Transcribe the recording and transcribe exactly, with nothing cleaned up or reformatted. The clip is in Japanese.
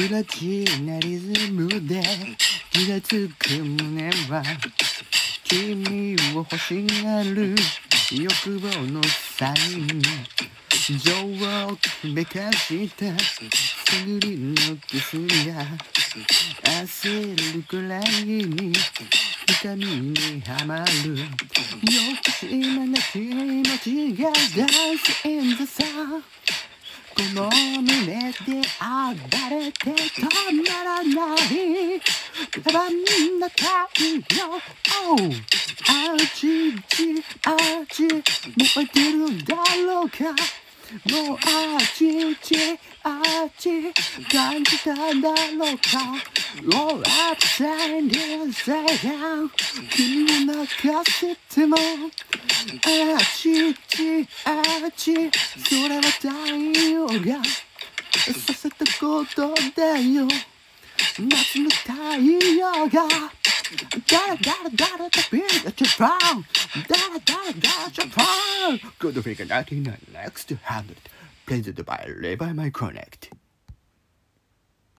不らちなリズムで気がつく胸は君を欲しがる欲望のサイン、情をめかしたすぐりのキスが焦るくらいに痛みにはまる。よくしまな気持ちが Dance in the sun、 この胸で暴れて止まらない。カバンの太陽、oh、あっちあっち燃えてるんだろうか。もうあっちちあっち感じたんだろうか。 All outside inside out、 君を任せてもあっちちあっち、それは太陽がさせたことだよ。夏の太陽がダラダラダラとビーガチャパン、ダラダラダラチャパン。 Good figure ナインティナイン next one hundred presented by Levi My Connect。